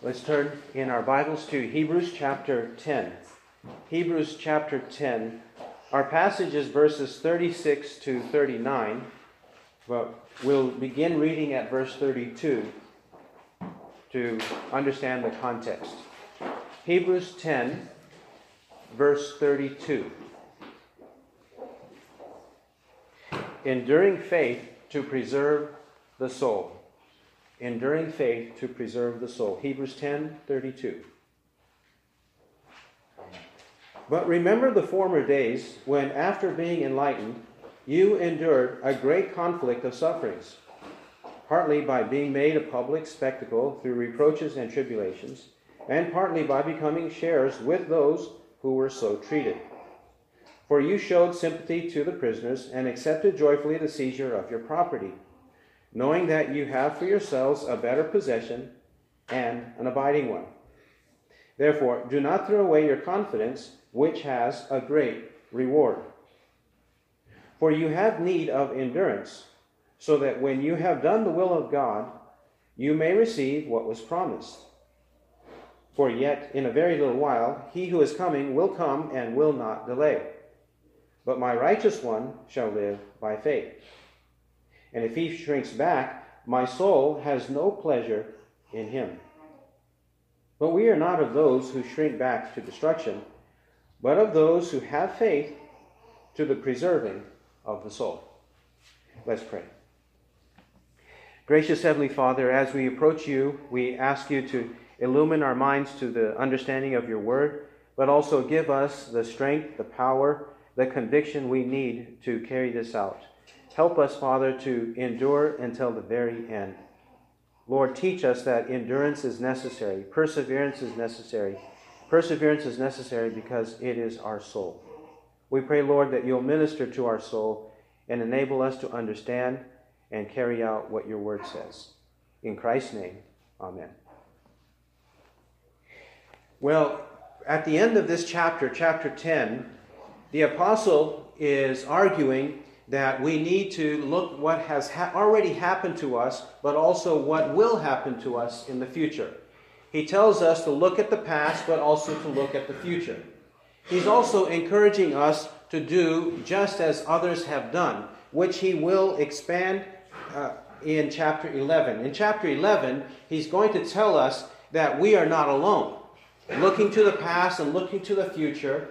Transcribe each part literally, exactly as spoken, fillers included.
Let's turn in our Bibles to Hebrews chapter ten. Hebrews chapter ten. Our passage is verses thirty-six to thirty-nine, but we'll begin reading at verse thirty-two to understand the context. Hebrews ten, verse thirty-two. Enduring faith to preserve the soul. Enduring faith to preserve the soul. Hebrews ten thirty-two. But remember the former days when, after being enlightened, you endured a great conflict of sufferings, partly by being made a public spectacle through reproaches and tribulations, and partly by becoming sharers with those who were so treated. For you showed sympathy to the prisoners and accepted joyfully the seizure of your property, knowing that you have for yourselves a better possession and an abiding one. Therefore, do not throw away your confidence, which has a great reward. For you have need of endurance, so that when you have done the will of God, you may receive what was promised. For yet in a very little while, he who is coming will come and will not delay. But my righteous one shall live by faith. And if he shrinks back, my soul has no pleasure in him. But we are not of those who shrink back to destruction, but of those who have faith to the preserving of the soul. Let's pray. Gracious Heavenly Father, as we approach you, we ask you to illumine our minds to the understanding of your word, but also give us the strength, the power, the conviction we need to carry this out. Help us, Father, to endure until the very end. Lord, teach us that endurance is necessary. Perseverance is necessary. Perseverance is necessary because it is our soul. We pray, Lord, that you'll minister to our soul and enable us to understand and carry out what your word says. In Christ's name, amen. Well, at the end of this chapter, chapter ten, the apostle is arguing that we need to look what has ha- already happened to us, but also what will happen to us in the future. He tells us to look at the past, but also to look at the future. He's also encouraging us to do just as others have done, which he will expand uh, in chapter eleven. In chapter eleven, he's going to tell us that we are not alone. Looking to the past and looking to the future,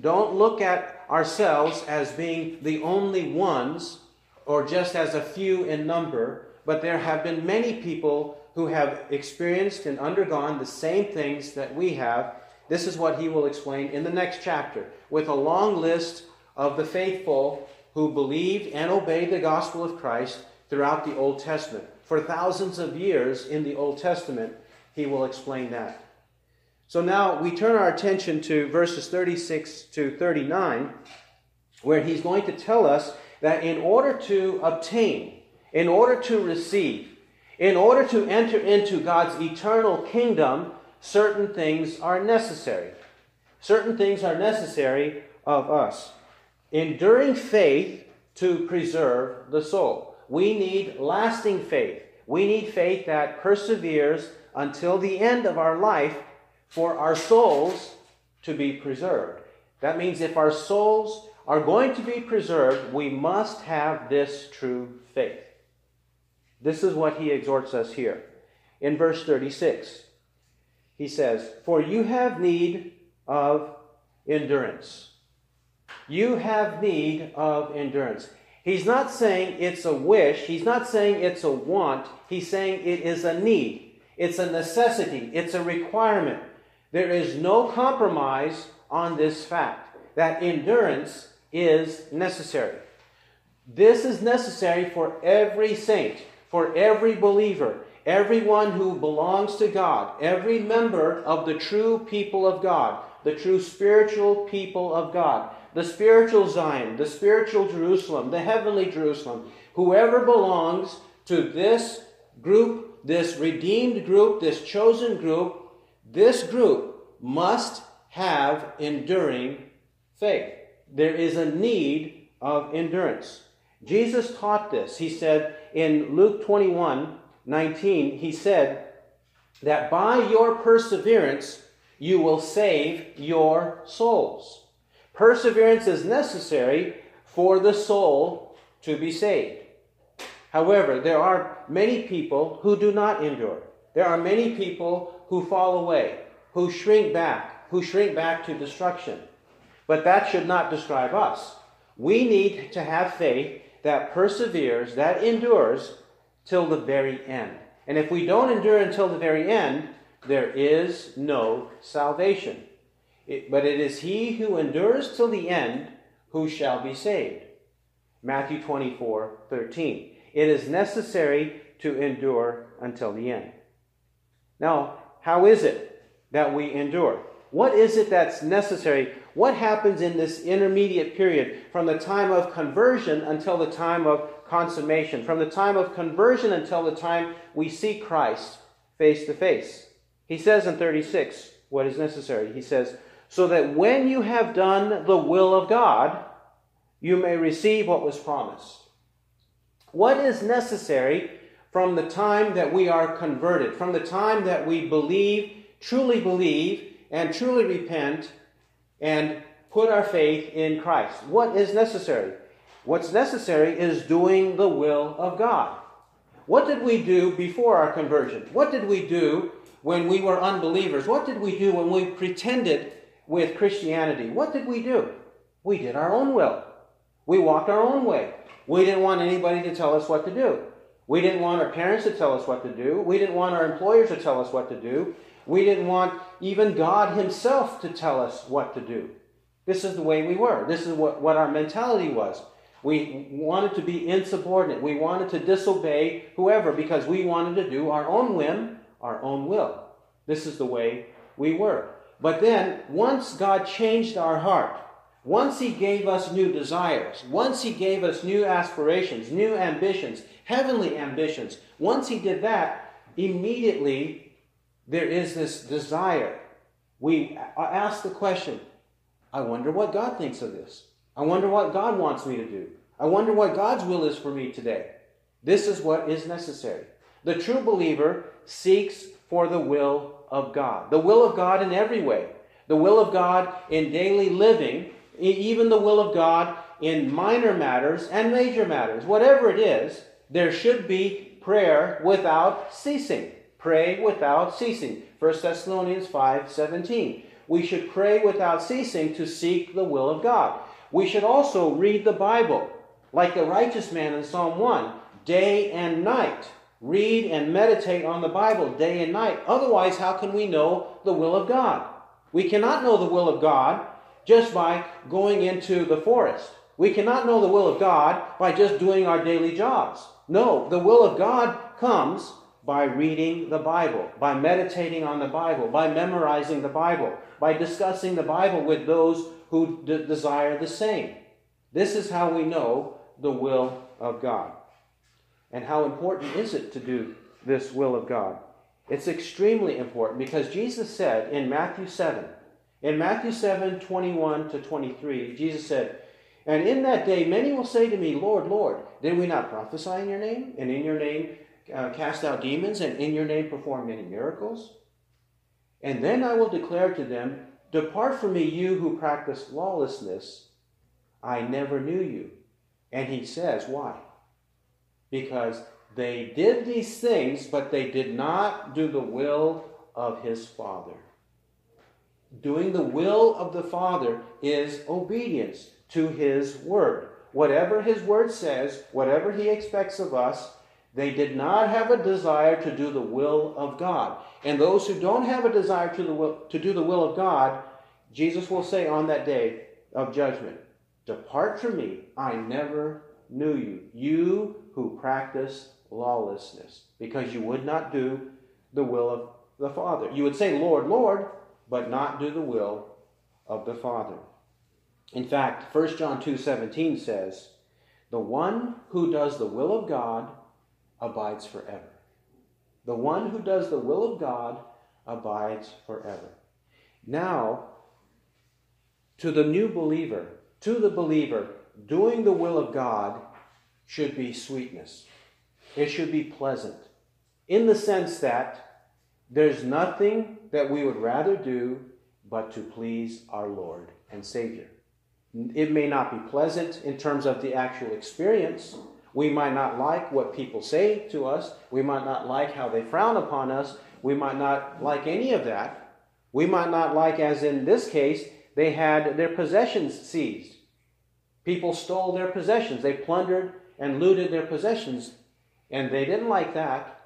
don't look at ourselves as being the only ones or just as a few in number, but there have been many people who have experienced and undergone the same things that we have. This is what he will explain in the next chapter, with a long list of the faithful who believed and obeyed the gospel of Christ throughout the Old Testament. For thousands of years in the Old Testament, he will explain that. So now we turn our attention to verses thirty-six to thirty-nine, where he's going to tell us that in order to obtain, in order to receive, in order to enter into God's eternal kingdom, certain things are necessary. Certain things are necessary of us. Enduring faith to preserve the soul. We need lasting faith. We need faith that perseveres until the end of our life, for our souls to be preserved. That means if our souls are going to be preserved, we must have this true faith. This is what he exhorts us here. In verse thirty-six, he says, "For you have need of endurance." You have need of endurance. He's not saying it's a wish. He's not saying it's a want. He's saying it is a need. It's a necessity. It's a requirement. There is no compromise on this fact, that endurance is necessary. This is necessary for every saint, for every believer, everyone who belongs to God, every member of the true people of God, the true spiritual people of God, the spiritual Zion, the spiritual Jerusalem, the heavenly Jerusalem, whoever belongs to this group, this redeemed group, this chosen group, this group must have enduring faith. There is a need of endurance. Jesus taught this. He said in Luke twenty-one nineteen, he said, that by your perseverance you will save your souls. Perseverance is necessary for the soul to be saved. However, there are many people who do not endure. There are many people who fall away, who shrink back, who shrink back to destruction. But that should not describe us. We need to have faith that perseveres, that endures till the very end. And if we don't endure until the very end, there is no salvation. It, but it is he who endures till the end who shall be saved. Matthew twenty-four thirteen. It is necessary to endure until the end. Now, how is it that we endure? What is it that's necessary? What happens in this intermediate period from the time of conversion until the time of consummation? From the time of conversion until the time we see Christ face to face. He says in thirty-six what is necessary. He says, so that when you have done the will of God, you may receive what was promised. What is necessary from the time that we are converted, from the time that we believe, truly believe, and truly repent, and put our faith in Christ? What is necessary? What's necessary is doing the will of God. What did we do before our conversion? What did we do when we were unbelievers? What did we do when we pretended with Christianity? What did we do? We did our own will. We walked our own way. We didn't want anybody to tell us what to do. We didn't want our parents to tell us what to do. We didn't want our employers to tell us what to do. We didn't want even God himself to tell us what to do. This is the way we were. This is what, what our mentality was. We wanted to be insubordinate. We wanted to disobey whoever because we wanted to do our own whim, our own will. This is the way we were. But then, once God changed our heart, once he gave us new desires, once he gave us new aspirations, new ambitions, heavenly ambitions, once he did that, immediately there is this desire. We ask the question, I wonder what God thinks of this. I wonder what God wants me to do. I wonder what God's will is for me today. This is what is necessary. The true believer seeks for the will of God. The will of God in every way. The will of God in daily living. Even the will of God in minor matters and major matters. Whatever it is, there should be prayer without ceasing. Pray without ceasing. First Thessalonians five seventeen. We should pray without ceasing to seek the will of God. We should also read the Bible, like the righteous man in Psalm one, day and night. Read and meditate on the Bible day and night. Otherwise, how can we know the will of God? We cannot know the will of God just by going into the forest. We cannot know the will of God by just doing our daily jobs. No, the will of God comes by reading the Bible, by meditating on the Bible, by memorizing the Bible, by discussing the Bible with those who d- desire the same. This is how we know the will of God. And how important is it to do this will of God? It's extremely important because Jesus said in Matthew seven, in Matthew seven, twenty-one to twenty-three, Jesus said, and in that day many will say to me, Lord, Lord, did we not prophesy in your name, and in your name Uh, cast out demons, and in your name perform many miracles? And then I will declare to them, depart from me, you who practice lawlessness. I never knew you. And he says, why? Because they did these things, but they did not do the will of his Father. Doing the will of the Father is obedience to his word. Whatever his word says, whatever he expects of us, they did not have a desire to do the will of God. And those who don't have a desire to, the will, to do the will of God, Jesus will say on that day of judgment, depart from me, I never knew you, you who practice lawlessness, because you would not do the will of the Father. You would say, Lord, Lord, but not do the will of the Father. In fact, First John two seventeen says, the one who does the will of God abides forever. The one who does the will of God abides forever. Now, to the new believer, to the believer, doing the will of God should be sweetness. It should be pleasant, in the sense that There's nothing that we would rather do but to please our Lord and Savior. It may not be pleasant in terms of the actual experience. We might not like what people say to us. We might not like how they frown upon us. We might not like any of that. We might not like, as in this case, they had their possessions seized. People stole their possessions. They plundered and looted their possessions. And they didn't like that,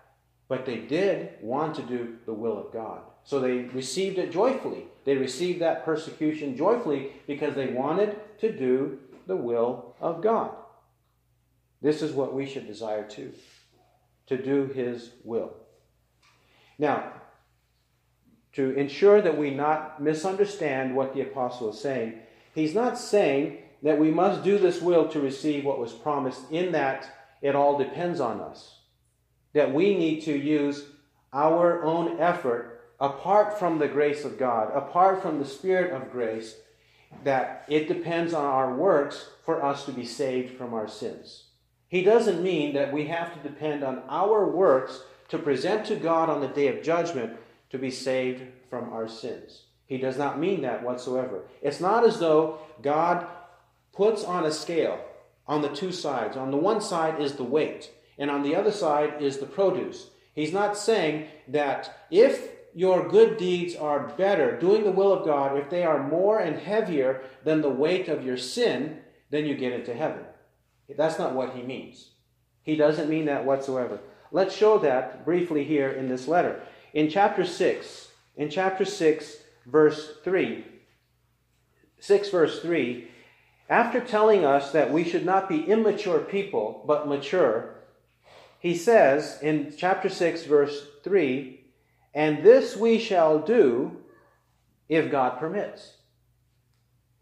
but they did want to do the will of God. So they received it joyfully. They received that persecution joyfully because they wanted to do the will of God. This is what we should desire too, to do His will. Now, to ensure that we not misunderstand what the apostle is saying, he's not saying that we must do this will to receive what was promised, in that it all depends on us, that we need to use our own effort apart from the grace of God, apart from the Spirit of grace, that it depends on our works for us to be saved from our sins. He doesn't mean that we have to depend on our works to present to God on the day of judgment to be saved from our sins. He does not mean that whatsoever. It's not as though God puts on a scale on the two sides. On the one side is the weight, and on the other side is the produce. He's not saying that if your good deeds are better, doing the will of God, if they are more and heavier than the weight of your sin, then you get into heaven. That's not what he means. He doesn't mean that whatsoever. Let's show that briefly here in this letter. In chapter six, in chapter six, verse three, six verse three, after telling us that we should not be immature people, but mature, he says in chapter six, verse three, and this we shall do if God permits.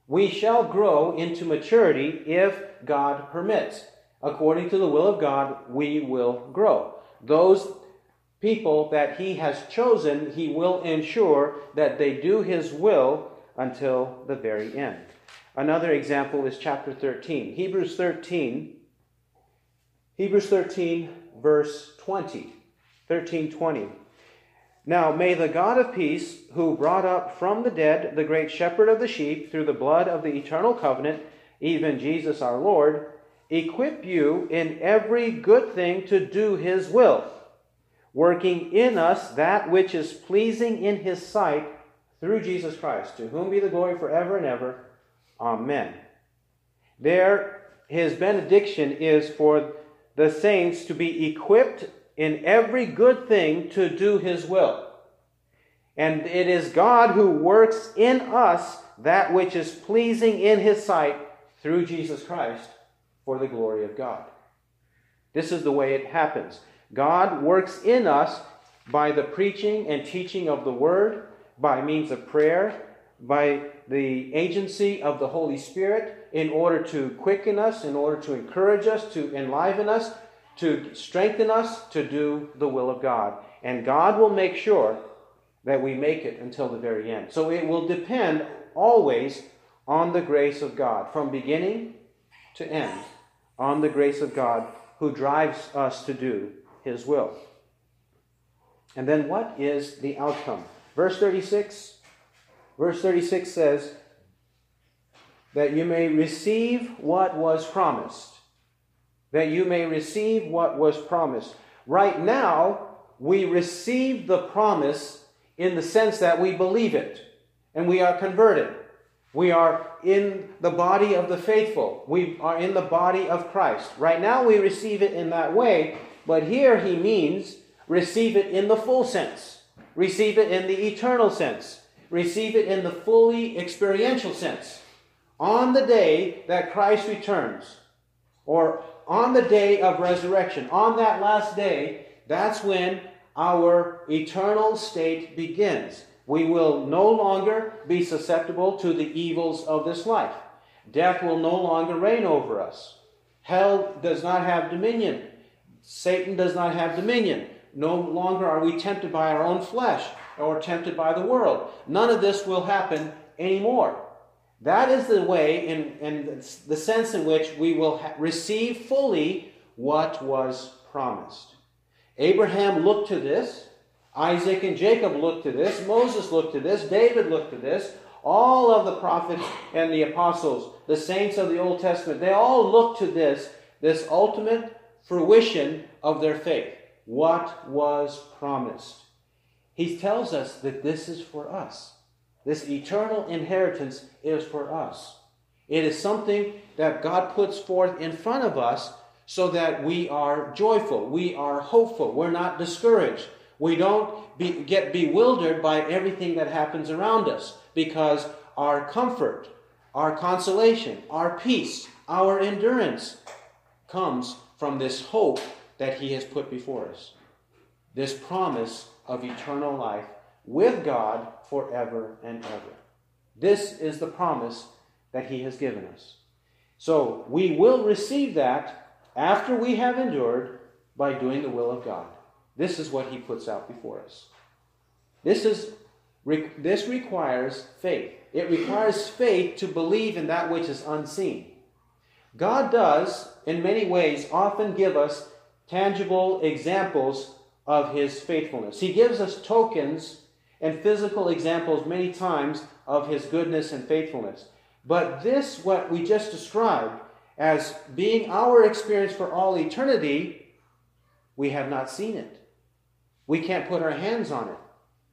We shall grow into maturity if God permits. According to the will of God, we will grow. Those people that He has chosen, He will ensure that they do His will until the very end. Another example is chapter thirteen. Hebrews thirteen, Hebrews thirteen, verse twenty, thirteen twenty. Now may the God of peace, who brought up from the dead the great shepherd of the sheep through the blood of the eternal covenant, even Jesus our Lord, equip you in every good thing to do His will, working in us that which is pleasing in His sight through Jesus Christ, to whom be the glory forever and ever. Amen. There, His benediction is for the saints to be equipped in every good thing to do His will. And it is God who works in us that which is pleasing in His sight through Jesus Christ for the glory of God. This is the way it happens. God works in us by the preaching and teaching of the Word, by means of prayer, by the agency of the Holy Spirit, in order to quicken us, in order to encourage us, to enliven us, to strengthen us to do the will of God. And God will make sure that we make it until the very end. So it will depend always on the grace of God, from beginning to end, on the grace of God who drives us to do His will. And then what is the outcome? Verse thirty-six, verse thirty-six says that you may receive what was promised. that you may receive what was promised. Right now, we receive the promise in the sense that we believe it, and we are converted. We are in the body of the faithful. We are in the body of Christ. Right now, we receive it in that way, but here he means receive it in the full sense. Receive it in the eternal sense. Receive it in the fully experiential sense. On the day that Christ returns, or on the day of resurrection, on that last day, that's when our eternal state begins. We will no longer be susceptible to the evils of this life. Death will no longer reign over us. Hell does not have dominion. Satan does not have dominion. No longer are we tempted by our own flesh or tempted by the world. None of this will happen anymore. That is the way and in, in the sense in which we will ha- receive fully what was promised. Abraham looked to this. Isaac and Jacob looked to this. Moses looked to this. David looked to this. All of the prophets and the apostles, the saints of the Old Testament, they all looked to this, this ultimate fruition of their faith. What was promised? He tells us that this is for us. This eternal inheritance is for us. It is something that God puts forth in front of us so that we are joyful, we are hopeful, we're not discouraged. We don't be, get bewildered by everything that happens around us, because our comfort, our consolation, our peace, our endurance comes from this hope that He has put before us, this promise of eternal life with God forever and ever. This is the promise that He has given us. So we will receive that after we have endured by doing the will of God. This is what He puts out before us. This is this requires faith. It requires faith to believe in that which is unseen. God does, in many ways, often give us tangible examples of His faithfulness. He gives us tokens and physical examples many times of His goodness and faithfulness. But this, what we just described as being our experience for all eternity, we have not seen it. We can't put our hands on it.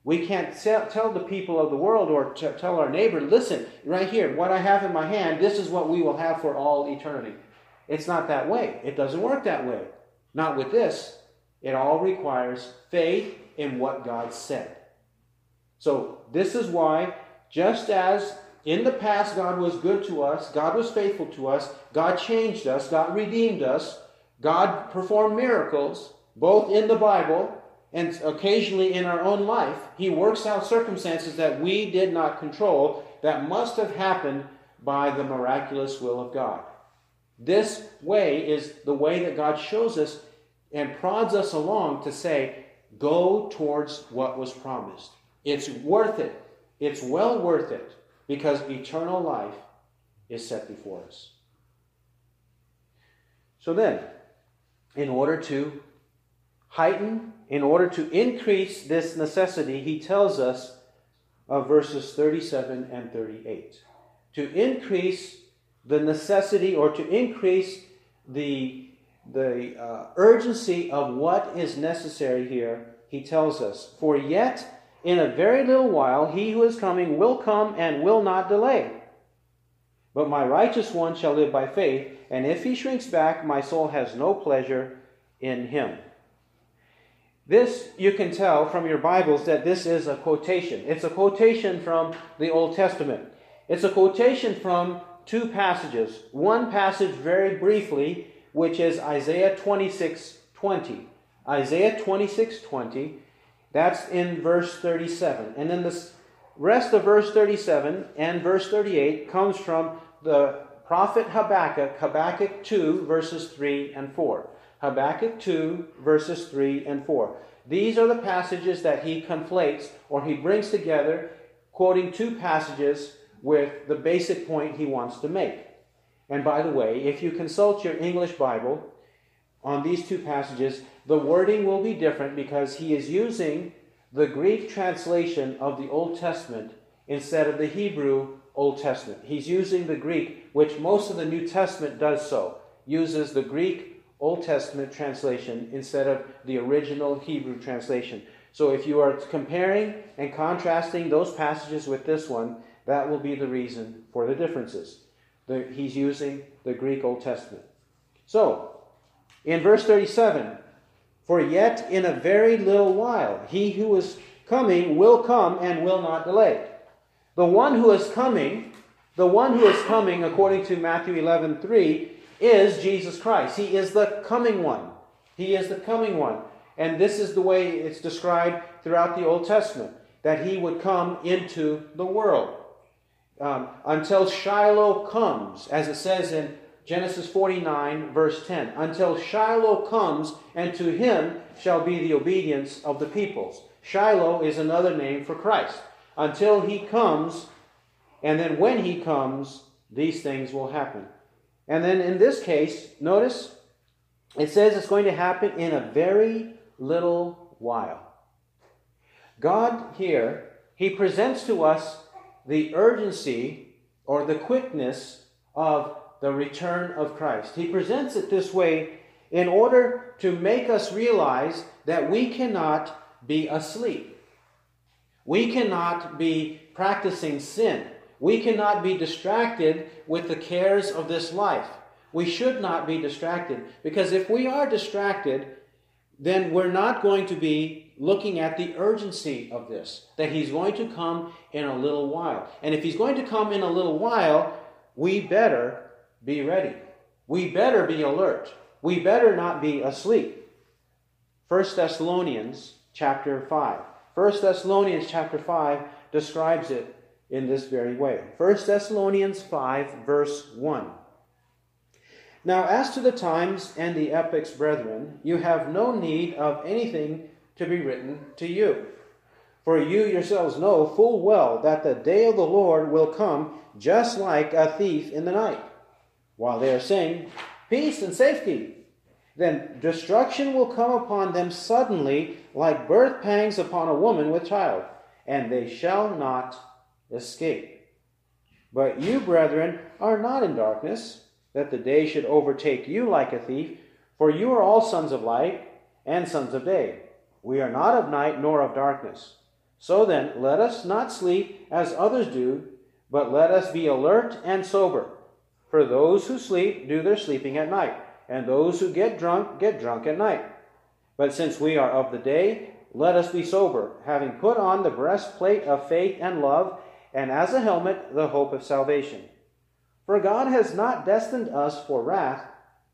We can't tell the people of the world or tell our neighbor, listen, right here, what I have in my hand, this is what we will have for all eternity. It's not that way. It doesn't work that way. Not with this. It all requires faith in what God said. So this is why, just as in the past God was good to us, God was faithful to us, God changed us, God redeemed us, God performed miracles, both in the Bible and occasionally in our own life. He works out circumstances that we did not control that must have happened by the miraculous will of God. This way is the way that God shows us and prods us along to say, go towards what was promised. It's worth it. It's well worth it, because eternal life is set before us. So then, in order to heighten, in order to increase this necessity, he tells us of verses thirty-seven and thirty-eight. To increase the necessity, or to increase the, the uh, urgency of what is necessary here, he tells us, for yet in a very little while he who is coming will come and will not delay. But my righteous one shall live by faith, and if he shrinks back, my soul has no pleasure in him. This, you can tell from your Bibles that this is a quotation. It's a quotation from the Old Testament. It's a quotation from two passages. One passage very briefly, which is Isaiah twenty-six twenty. Isaiah twenty-six twenty, that's in verse thirty-seven. And then the rest of verse thirty-seven and verse thirty-eight comes from the prophet Habakkuk, Habakkuk two, verses three and four. Habakkuk two, verses three and four. These are the passages that he conflates, or he brings together, quoting two passages with the basic point he wants to make. And by the way, if you consult your English Bible on these two passages, the wording will be different, because he is using the Greek translation of the Old Testament instead of the Hebrew Old Testament. He's using the Greek, which most of the New Testament does so, uses the Greek Old Testament translation instead of the original Hebrew translation. So if you are comparing and contrasting those passages with this one, that will be the reason for the differences. The, he's using the Greek Old Testament. So, in verse thirty-seven, for yet in a very little while, he who is coming will come and will not delay. The one who is coming, the one who is coming, according to Matthew eleven three, is Jesus Christ. He is the coming one. He is the coming one. And this is the way it's described throughout the Old Testament, that he would come into the world. Um, until Shiloh comes, as it says in Genesis forty-nine, verse ten, until Shiloh comes, and to him shall be the obedience of the peoples. Shiloh is another name for Christ. Until he comes, and then when he comes, these things will happen. And then in this case, notice, it says it's going to happen in a very little while. God here, he presents to us the urgency or the quickness of the return of Christ. He presents it this way in order to make us realize that we cannot be asleep. We cannot be practicing sin. We cannot be distracted with the cares of this life. We should not be distracted, because if we are distracted, then we're not going to be looking at the urgency of this, that he's going to come in a little while. And if he's going to come in a little while, we better be ready. We better be alert. We better not be asleep. First Thessalonians chapter five. First Thessalonians chapter five describes it in this very way. First Thessalonians five verse one. Now, as to the times and the epochs, brethren, you have no need of anything to be written to you. For you yourselves know full well that the day of the Lord will come just like a thief in the night. While they are saying, peace and safety, then destruction will come upon them suddenly, like birth pangs upon a woman with child, and they shall not escape. But you, brethren, are not in darkness, that the day should overtake you like a thief, for you are all sons of light and sons of day. We are not of night nor of darkness. So then, let us not sleep as others do, but let us be alert and sober. For those who sleep do their sleeping at night, and those who get drunk get drunk at night. But since we are of the day, let us be sober, having put on the breastplate of faith and love, and as a helmet the hope of salvation. For God has not destined us for wrath,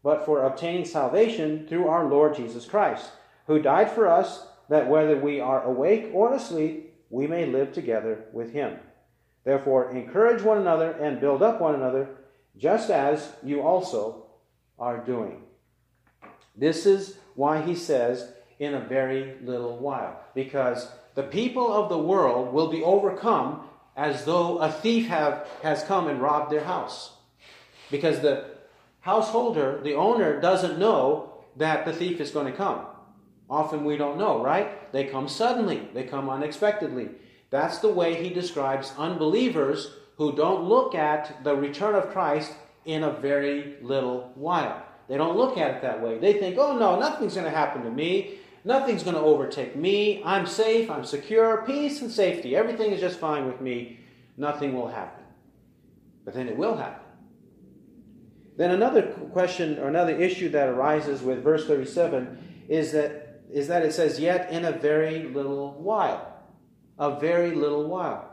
but for obtaining salvation through our Lord Jesus Christ, who died for us, that whether we are awake or asleep, we may live together with him. Therefore, encourage one another and build up one another, just as you also are doing. This is why he says, in a very little while, because the people of the world will be overcome as though a thief have, has come and robbed their house. Because the householder, the owner, doesn't know that the thief is going to come. Often we don't know, right? They come suddenly. They come unexpectedly. That's the way he describes unbelievers who don't look at the return of Christ in a very little while. They don't look at it that way. They think, oh no, nothing's going to happen to me. Nothing's going to overtake me. I'm safe. I'm secure. Peace and safety. Everything is just fine with me. Nothing will happen. But then it will happen. Then another question or another issue that arises with verse thirty-seven is that, is that it says, yet in a very little while. A very little while.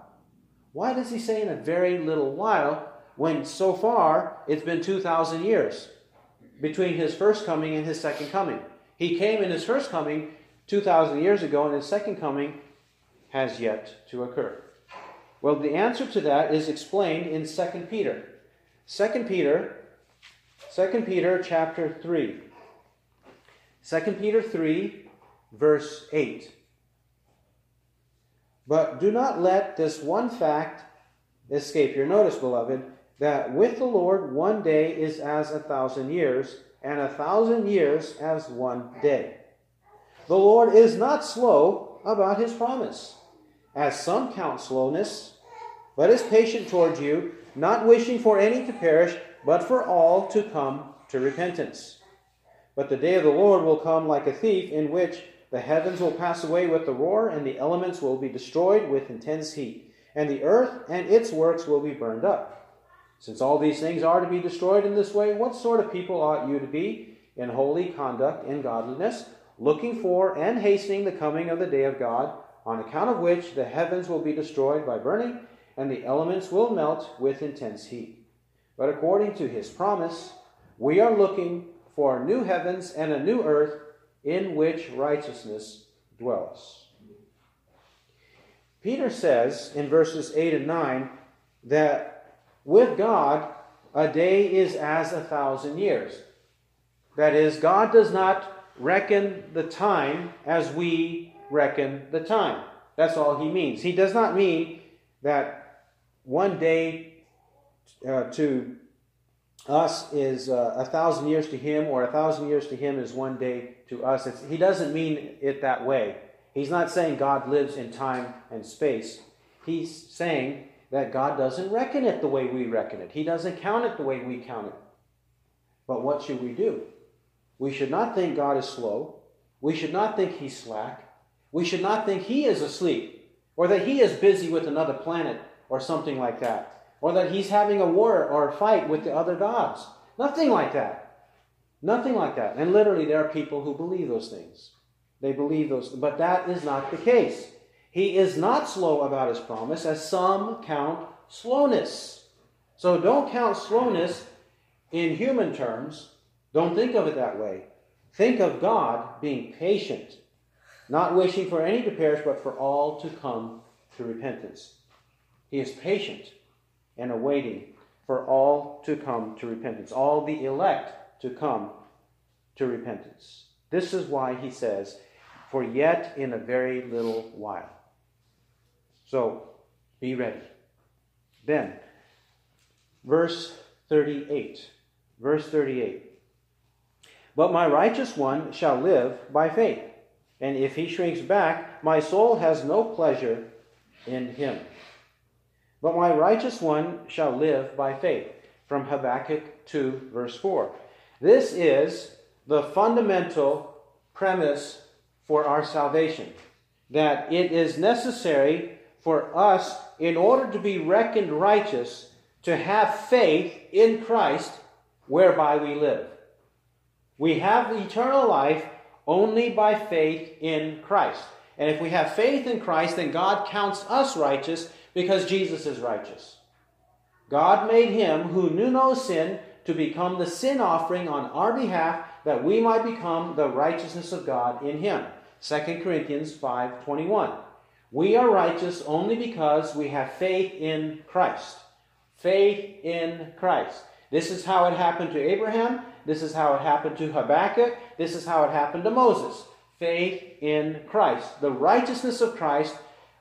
Why does he say in a very little while when so far it's been two thousand years between his first coming and his second coming? He came in his first coming two thousand years ago, and his second coming has yet to occur. Well, the answer to that is explained in Second Peter. Second Peter, Second Peter chapter three. Second Peter three, verse eight. But do not let this one fact escape your notice, beloved, that with the Lord one day is as a thousand years, and a thousand years as one day. The Lord is not slow about his promise, as some count slowness, but is patient toward you, not wishing for any to perish, but for all to come to repentance. But the day of the Lord will come like a thief, in which the heavens will pass away with a roar, and the elements will be destroyed with intense heat, and the earth and its works will be burned up. Since all these things are to be destroyed in this way, what sort of people ought you to be in holy conduct and godliness, looking for and hastening the coming of the day of God, on account of which the heavens will be destroyed by burning, and the elements will melt with intense heat? But according to his promise, we are looking for new heavens and a new earth in which righteousness dwells. Peter says in verses eight and nine that with God, a day is as a thousand years. That is, God does not reckon the time as we reckon the time. That's all he means. He does not mean that one day uh, to us is uh, a thousand years to him, or a thousand years to him is one day to us. It's, he doesn't mean it that way. He's not saying God lives in time and space. He's saying that God doesn't reckon it the way we reckon it. He doesn't count it the way we count it. But what should we do? We should not think God is slow. We should not think he's slack. We should not think he is asleep, or that he is busy with another planet or something like that, or that he's having a war or a fight with the other gods. Nothing like that. Nothing like that. And literally there are people who believe those things. They believe those, but that is not the case. He is not slow about his promise, as some count slowness. So don't count slowness in human terms. Don't think of it that way. Think of God being patient, not wishing for any to perish, but for all to come to repentance. He is patient and awaiting for all to come to repentance, all the elect to come to repentance. This is why he says, for yet in a very little while. So, be ready. Then, verse thirty-eight. Verse thirty-eight. But my righteous one shall live by faith, and if he shrinks back, my soul has no pleasure in him. But my righteous one shall live by faith. From Habakkuk two, verse four. This is the fundamental premise for our salvation, that it is necessary for us, in order to be reckoned righteous, to have faith in Christ whereby we live. We have eternal life only by faith in Christ. And if we have faith in Christ, then God counts us righteous because Jesus is righteous. God made him who knew no sin to become the sin offering on our behalf, that we might become the righteousness of God in him. Second Corinthians five twenty-one. We are righteous only because we have faith in Christ. Faith in Christ. This is how it happened to Abraham. This is how it happened to Habakkuk. This is how it happened to Moses. Faith in Christ. The righteousness of Christ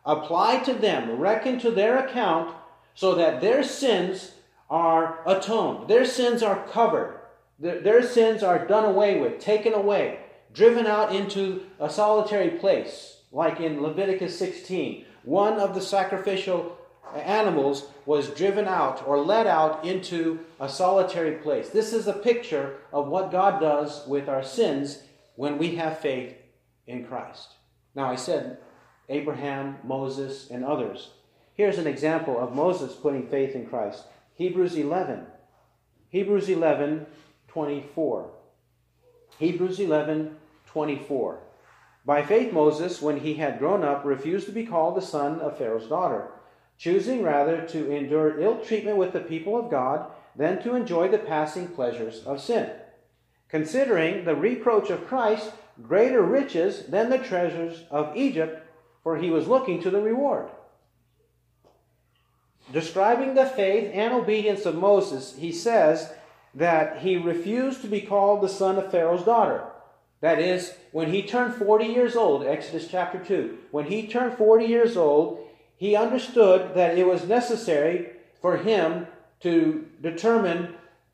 applied to them, reckoned to their account, so that their sins are atoned. Their sins are covered. Their sins are done away with, taken away, driven out into a solitary place, like in Leviticus sixteen. One of the sacrificial animals was driven out or led out into a solitary place. This is a picture of what God does with our sins when we have faith in Christ. Now, I said Abraham, Moses, and others. Here's an example of Moses putting faith in Christ. Hebrews eleven. Hebrews eleven twenty-four. Hebrews eleven twenty-four. By faith Moses, when he had grown up, refused to be called the son of Pharaoh's daughter, choosing rather to endure ill treatment with the people of God than to enjoy the passing pleasures of sin, considering the reproach of Christ greater riches than the treasures of Egypt, for he was looking to the reward. Describing the faith and obedience of Moses, he says that he refused to be called the son of Pharaoh's daughter. That is, when he turned forty years old, Exodus chapter two, when he turned forty years old, he understood that it was necessary for him to determine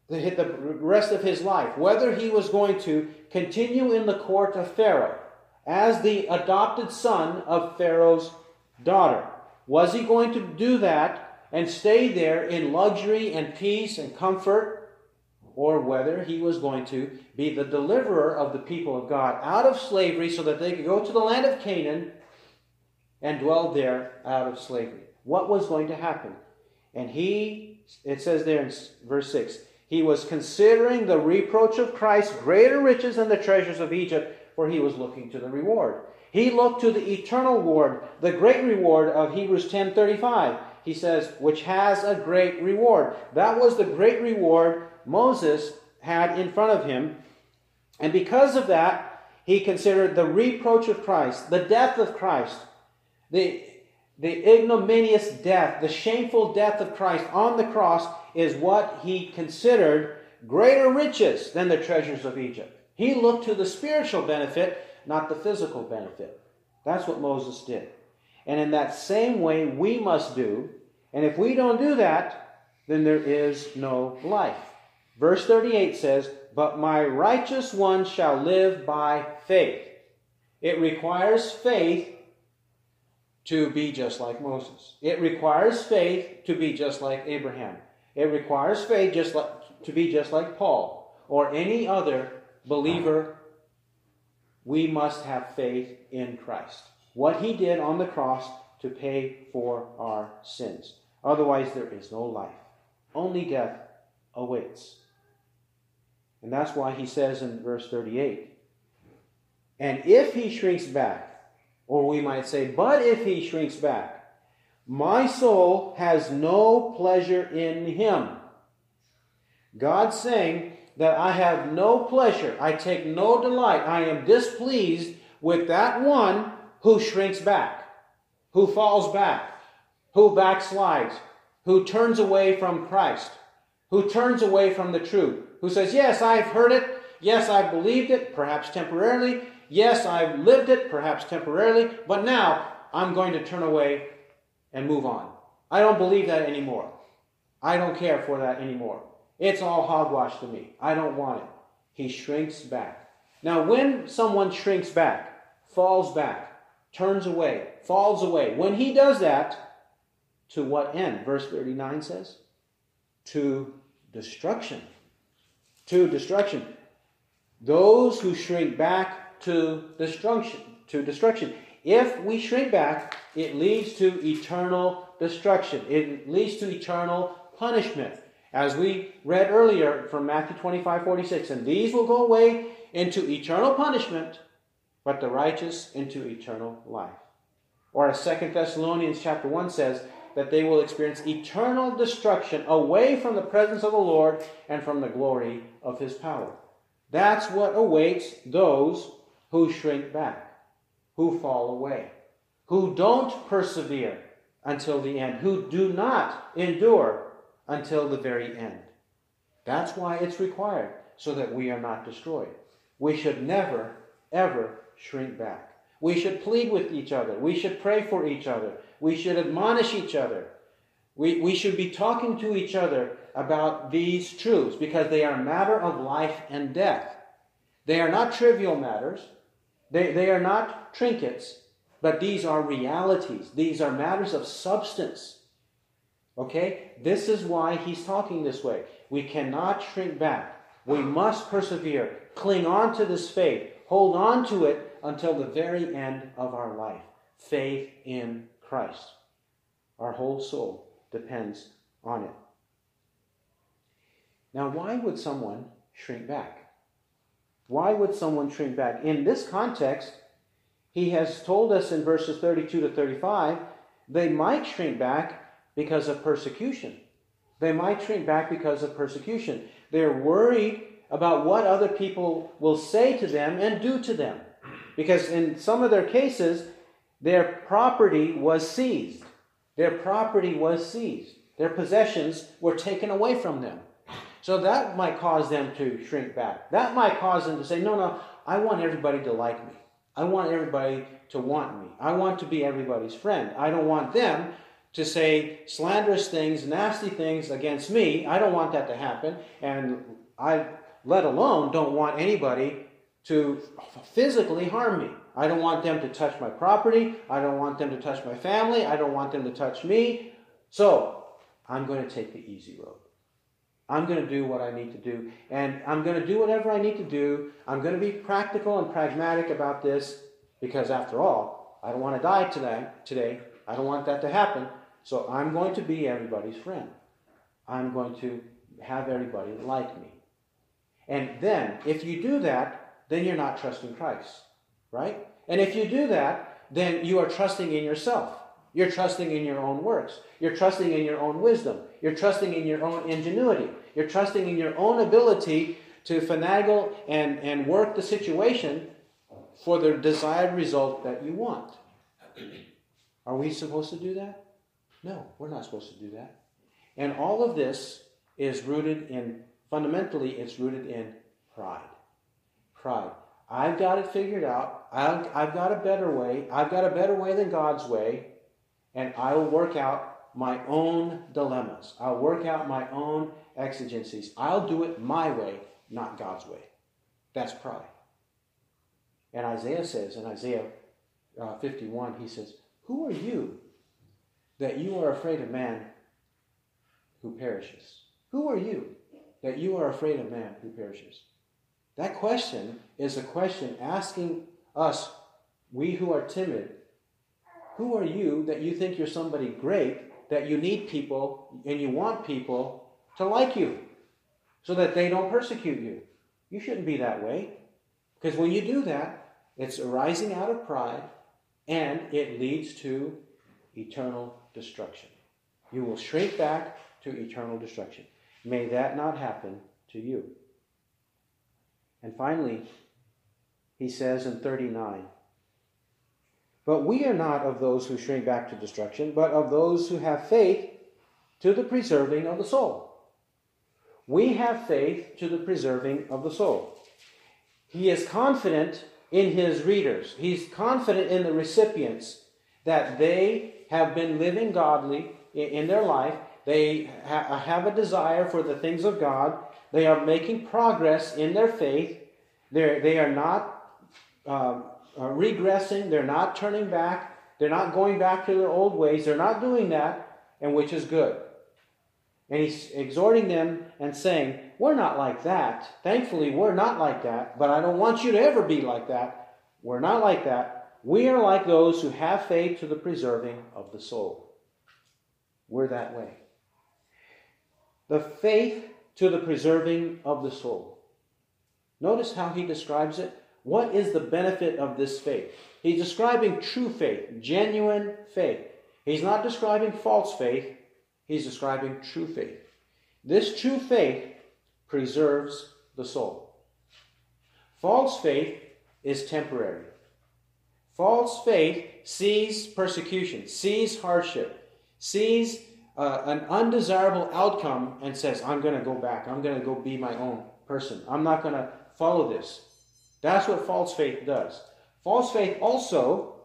the, the rest of his life, whether he was going to continue in the court of Pharaoh as the adopted son of Pharaoh's daughter. Was he going to do that and stay there in luxury and peace and comfort? Or whether he was going to be the deliverer of the people of God out of slavery so that they could go to the land of Canaan and dwell there out of slavery. What was going to happen? And he, it says there in verse six, he was considering the reproach of Christ greater riches than the treasures of Egypt, for he was looking to the reward. He looked to the eternal reward, the great reward of Hebrews ten thirty-five. He says, which has a great reward. That was the great reward Moses had in front of him, and because of that, he considered the reproach of Christ, the death of Christ, the, the ignominious death, the shameful death of Christ on the cross is what he considered greater riches than the treasures of Egypt. He looked to the spiritual benefit, not the physical benefit. That's what Moses did. And in that same way, we must do, and if we don't do that, then there is no life. Verse thirty-eight says, but my righteous one shall live by faith. It requires faith to be just like Moses. It requires faith to be just like Abraham. It requires faith just like, to be just like Paul or any other believer. We must have faith in Christ, what he did on the cross to pay for our sins. Otherwise, there is no life. Only death awaits. And that's why he says in verse thirty-eight, and if he shrinks back, or we might say, but if he shrinks back, my soul has no pleasure in him. God's saying that I have no pleasure, I take no delight, I am displeased with that one who shrinks back, who falls back, who backslides, who turns away from Christ, who turns away from the truth, who says, yes, I've heard it, yes, I've believed it, perhaps temporarily, yes, I've lived it, perhaps temporarily, but now I'm going to turn away and move on. I don't believe that anymore. I don't care for that anymore. It's all hogwash to me. I don't want it. He shrinks back. Now, when someone shrinks back, falls back, turns away, falls away, when he does that, to what end? Verse thirty-nine says, to destruction. To destruction. Those who shrink back to destruction. To destruction. If we shrink back, it leads to eternal destruction. It leads to eternal punishment. As we read earlier from Matthew twenty-five forty-six, and these will go away into eternal punishment, but the righteous into eternal life. Or as Second Thessalonians chapter one says, that they will experience eternal destruction away from the presence of the Lord and from the glory of his power. That's what awaits those who shrink back, who fall away, who don't persevere until the end, who do not endure until the very end. That's why it's required, so that we are not destroyed. We should never, ever shrink back. We should plead with each other. We should pray for each other. We should admonish each other. We, we should be talking to each other about these truths, because they are a matter of life and death. They are not trivial matters. They, they are not trinkets, but these are realities. These are matters of substance. Okay? This is why he's talking this way. We cannot shrink back. We must persevere. Cling on to this faith. Hold on to it until the very end of our life. Faith in Christ. Our whole soul depends on it. Now, why would someone shrink back? Why would someone shrink back? In this context, he has told us in verses thirty-two to thirty-five, they might shrink back because of persecution. They might shrink back because of persecution. They're worried about what other people will say to them and do to them. Because in some of their cases, their property was seized. Their property was seized. Their possessions were taken away from them. So that might cause them to shrink back. That might cause them to say, no, no, I want everybody to like me. I want everybody to want me. I want to be everybody's friend. I don't want them to say slanderous things, nasty things against me. I don't want that to happen. And I, let alone, don't want anybody to physically harm me. I don't want them to touch my property. I don't want them to touch my family. I don't want them to touch me. So I'm going to take the easy road. I'm going to do what I need to do, and I'm going to do whatever I need to do. I'm going to be practical and pragmatic about this, because after all, I don't want to die today. Today, I don't want that to happen. So I'm going to be everybody's friend. I'm going to have everybody like me. And then, if you do that, then you're not trusting Christ, right? And if you do that, then you are trusting in yourself. You're trusting in your own works. You're trusting in your own wisdom. You're trusting in your own ingenuity. You're trusting in your own ability to finagle and, and work the situation for the desired result that you want. Are we supposed to do that? No, we're not supposed to do that. And all of this is rooted in, fundamentally, it's rooted in pride. Pride. I've got it figured out. I've, I've got a better way. I've got a better way than God's way. And I will work out my own dilemmas. I'll work out my own exigencies. I'll do it my way, not God's way. That's pride. And Isaiah says, in Isaiah uh, fifty-one, he says, who are you that you are afraid of man who perishes? Who are you that you are afraid of man who perishes? That question is a question asking us, we who are timid, who are you that you think you're somebody great, that you need people and you want people to like you so that they don't persecute you? You shouldn't be that way. Because when you do that, it's arising out of pride and it leads to eternal destruction. You will shrink back to eternal destruction. May that not happen to you. And finally, he says in thirty-nine, but we are not of those who shrink back to destruction, but of those who have faith to the preserving of the soul. We have faith to the preserving of the soul. He is confident in his readers. He's confident in the recipients that they have been living godly in their life. They ha- have a desire for the things of God. They are making progress in their faith. They're, they are not... Um, Uh, regressing, they're not turning back, they're not going back to their old ways, they're not doing that, and which is good. And he's exhorting them and saying, we're not like that. Thankfully, we're not like that, but I don't want you to ever be like that. We're not like that. We are like those who have faith to the preserving of the soul. We're that way. The faith to the preserving of the soul. Notice how he describes it. What is the benefit of this faith? He's describing true faith, genuine faith. He's not describing false faith. He's describing true faith. This true faith preserves the soul. False faith is temporary. False faith sees persecution, sees hardship, sees uh, an undesirable outcome and says, I'm going to go back. I'm going to go be my own person. I'm not going to follow this. That's what false faith does. False faith also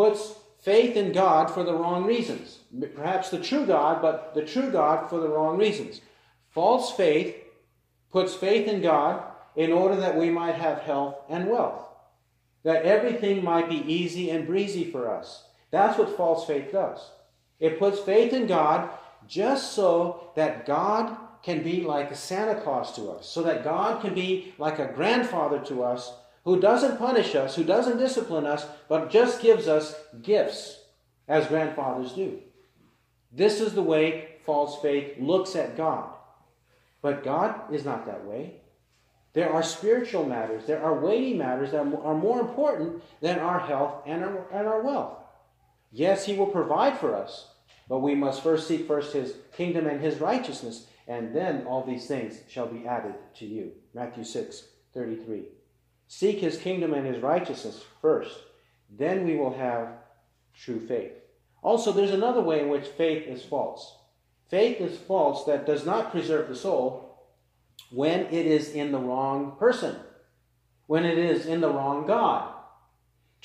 puts faith in God for the wrong reasons. Perhaps the true God, but the true God for the wrong reasons. False faith puts faith in God in order that we might have health and wealth, that everything might be easy and breezy for us. That's what false faith does. It puts faith in God just so that God can be like a Santa Claus to us, so that God can be like a grandfather to us who doesn't punish us, who doesn't discipline us, but just gives us gifts as grandfathers do. This is the way false faith looks at God. But God is not that way. There are spiritual matters, there are weighty matters that are more important than our health and our, and our wealth. Yes, He will provide for us, but we must first seek first His kingdom and His righteousness, and then all these things shall be added to you. Matthew six, thirty-three. Seek His kingdom and His righteousness first. Then we will have true faith. Also, there's another way in which faith is false. Faith is false that does not preserve the soul when it is in the wrong person, when it is in the wrong God.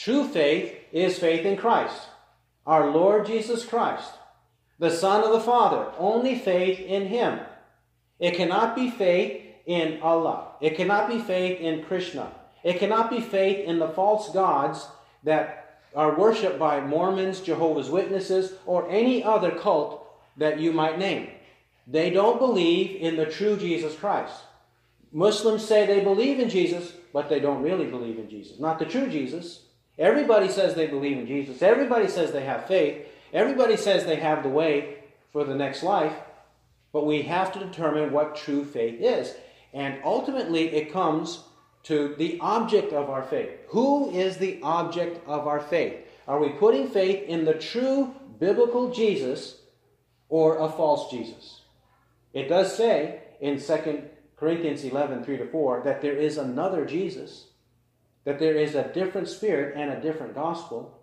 True faith is faith in Christ, our Lord Jesus Christ, the Son of the Father, only faith in Him. It cannot be faith in Allah. It cannot be faith in Krishna. It cannot be faith in the false gods that are worshipped by Mormons, Jehovah's Witnesses, or any other cult that you might name. They don't believe in the true Jesus Christ. Muslims say they believe in Jesus, but they don't really believe in Jesus. Not the true Jesus. Everybody says they believe in Jesus. Everybody says they have faith. Everybody says they have the way for the next life, but we have to determine what true faith is. And ultimately, it comes to the object of our faith. Who is the object of our faith? Are we putting faith in the true biblical Jesus or a false Jesus? It does say in Second Corinthians eleven, three to four, that there is another Jesus, that there is a different spirit and a different gospel.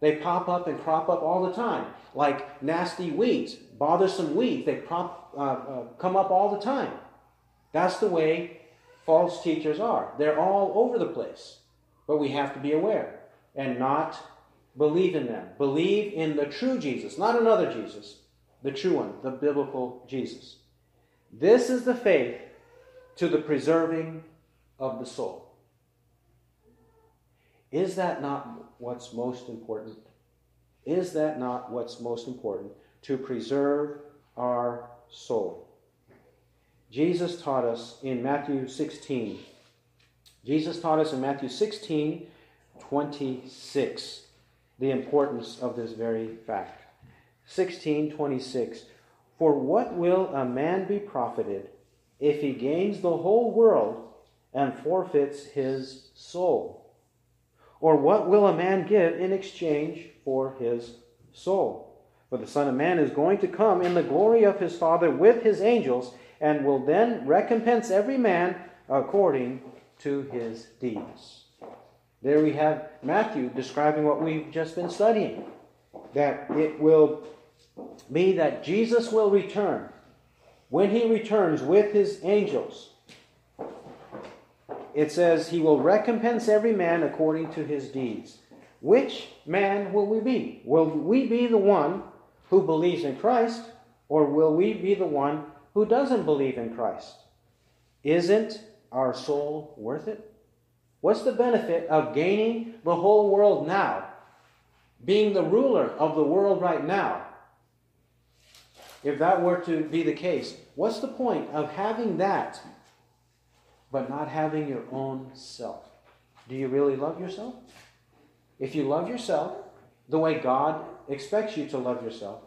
They pop up and crop up all the time, like nasty weeds, bothersome weeds. They prop, uh, uh, come up all the time. That's the way false teachers are. They're all over the place. But we have to be aware and not believe in them. Believe in the true Jesus, not another Jesus, the true one, the biblical Jesus. This is the faith to the preserving of the soul. Is that not what's most important? Is that not what's most important? To preserve our soul. Jesus taught us in Matthew sixteen. Jesus taught us in Matthew sixteen, twenty-six, the importance of this very fact. sixteen, twenty-six. For what will a man be profited if he gains the whole world and forfeits his soul? Or what will a man give in exchange for his soul? For the Son of Man is going to come in the glory of his Father with his angels, and will then recompense every man according to his deeds. There we have Matthew describing what we've just been studying, that it will be that Jesus will return. When he returns with his angels, it says he will recompense every man according to his deeds. Which man will we be? Will we be the one who believes in Christ, or will we be the one who doesn't believe in Christ? Isn't our soul worth it? What's the benefit of gaining the whole world now, being the ruler of the world right now? If that were to be the case, what's the point of having that but not having your own self? Do you really love yourself? If you love yourself the way God expects you to love yourself,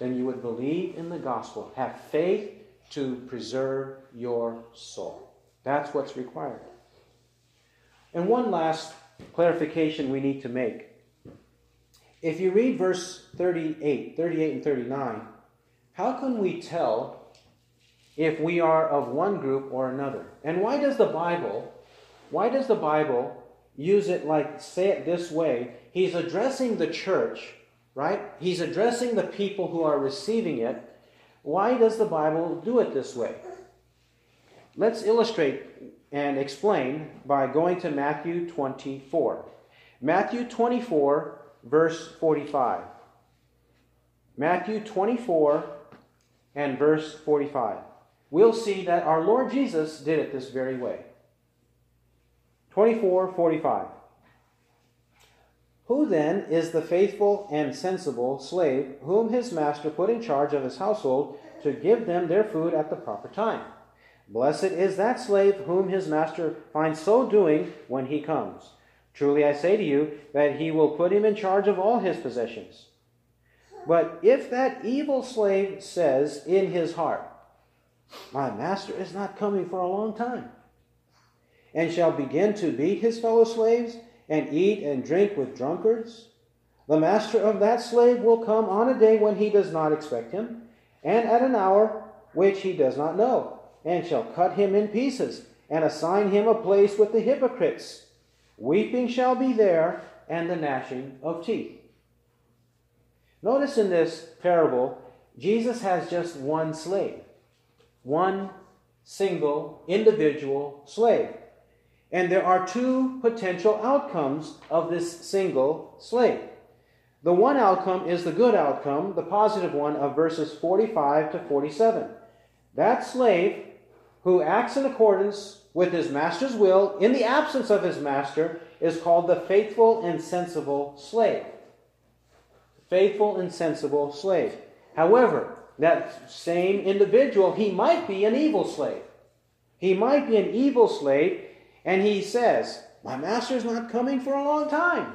then you would believe in the gospel, have faith to preserve your soul. That's what's required. And one last clarification we need to make. If you read verse thirty-eight, thirty-eight and thirty-nine, how can we tell if we are of one group or another? And why does the Bible, why does the Bible use it like, say it this way? He's addressing the church, right? He's addressing the people who are receiving it. Why does the Bible do it this way? Let's illustrate and explain by going to Matthew twenty-four. Matthew twenty-four, verse forty-five. Matthew twenty-four and verse forty-five. We'll see that our Lord Jesus did it this very way. twenty-four, forty-five. Who then is the faithful and sensible slave whom his master put in charge of his household to give them their food at the proper time? Blessed is that slave whom his master finds so doing when he comes. Truly I say to you that he will put him in charge of all his possessions. But if that evil slave says in his heart, my master is not coming for a long time, and shall begin to beat his fellow slaves and eat and drink with drunkards, the master of that slave will come on a day when he does not expect him, and at an hour which he does not know, and shall cut him in pieces, and assign him a place with the hypocrites. Weeping shall be there, and the gnashing of teeth. Notice in this parable, Jesus has just one slave, one single individual slave. And there are two potential outcomes of this single slave. The one outcome is the good outcome, the positive one of verses forty-five to forty-seven. That slave who acts in accordance with his master's will in the absence of his master is called the faithful and sensible slave. Faithful and sensible slave. However, that same individual, he might be an evil slave. He might be an evil slave, and he says, my master's not coming for a long time.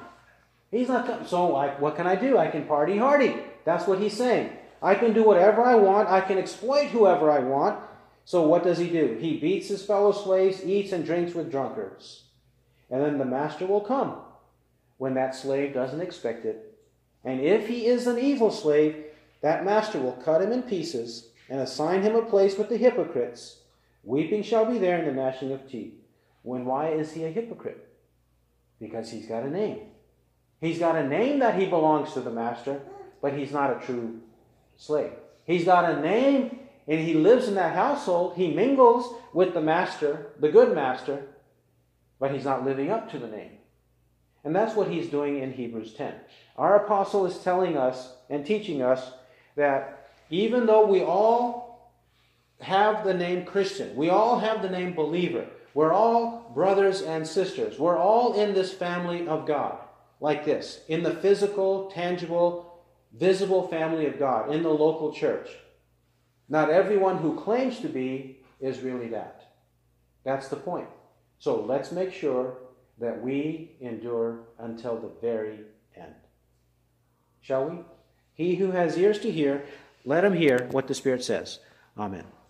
He's not coming. So I, what can I do? I can party hardy. That's what he's saying. I can do whatever I want. I can exploit whoever I want. So what does he do? He beats his fellow slaves, eats and drinks with drunkards. And then the master will come when that slave doesn't expect it. And if he is an evil slave, that master will cut him in pieces and assign him a place with the hypocrites. Weeping shall be there and the gnashing of teeth. When why is he a hypocrite? Because he's got a name. He's got a name that he belongs to the master, but he's not a true slave. He's got a name, and he lives in that household. He mingles with the master, the good master, but he's not living up to the name. And that's what he's doing in Hebrews ten. Our apostle is telling us and teaching us that even though we all have the name Christian, we all have the name believer, We're all brothers and sisters. We're all in this family of God, like this, in the physical, tangible, visible family of God, in the local church. Not everyone who claims to be is really that. That's the point. So let's make sure that we endure until the very end. Shall we? He who has ears to hear, let him hear what the Spirit says. Amen.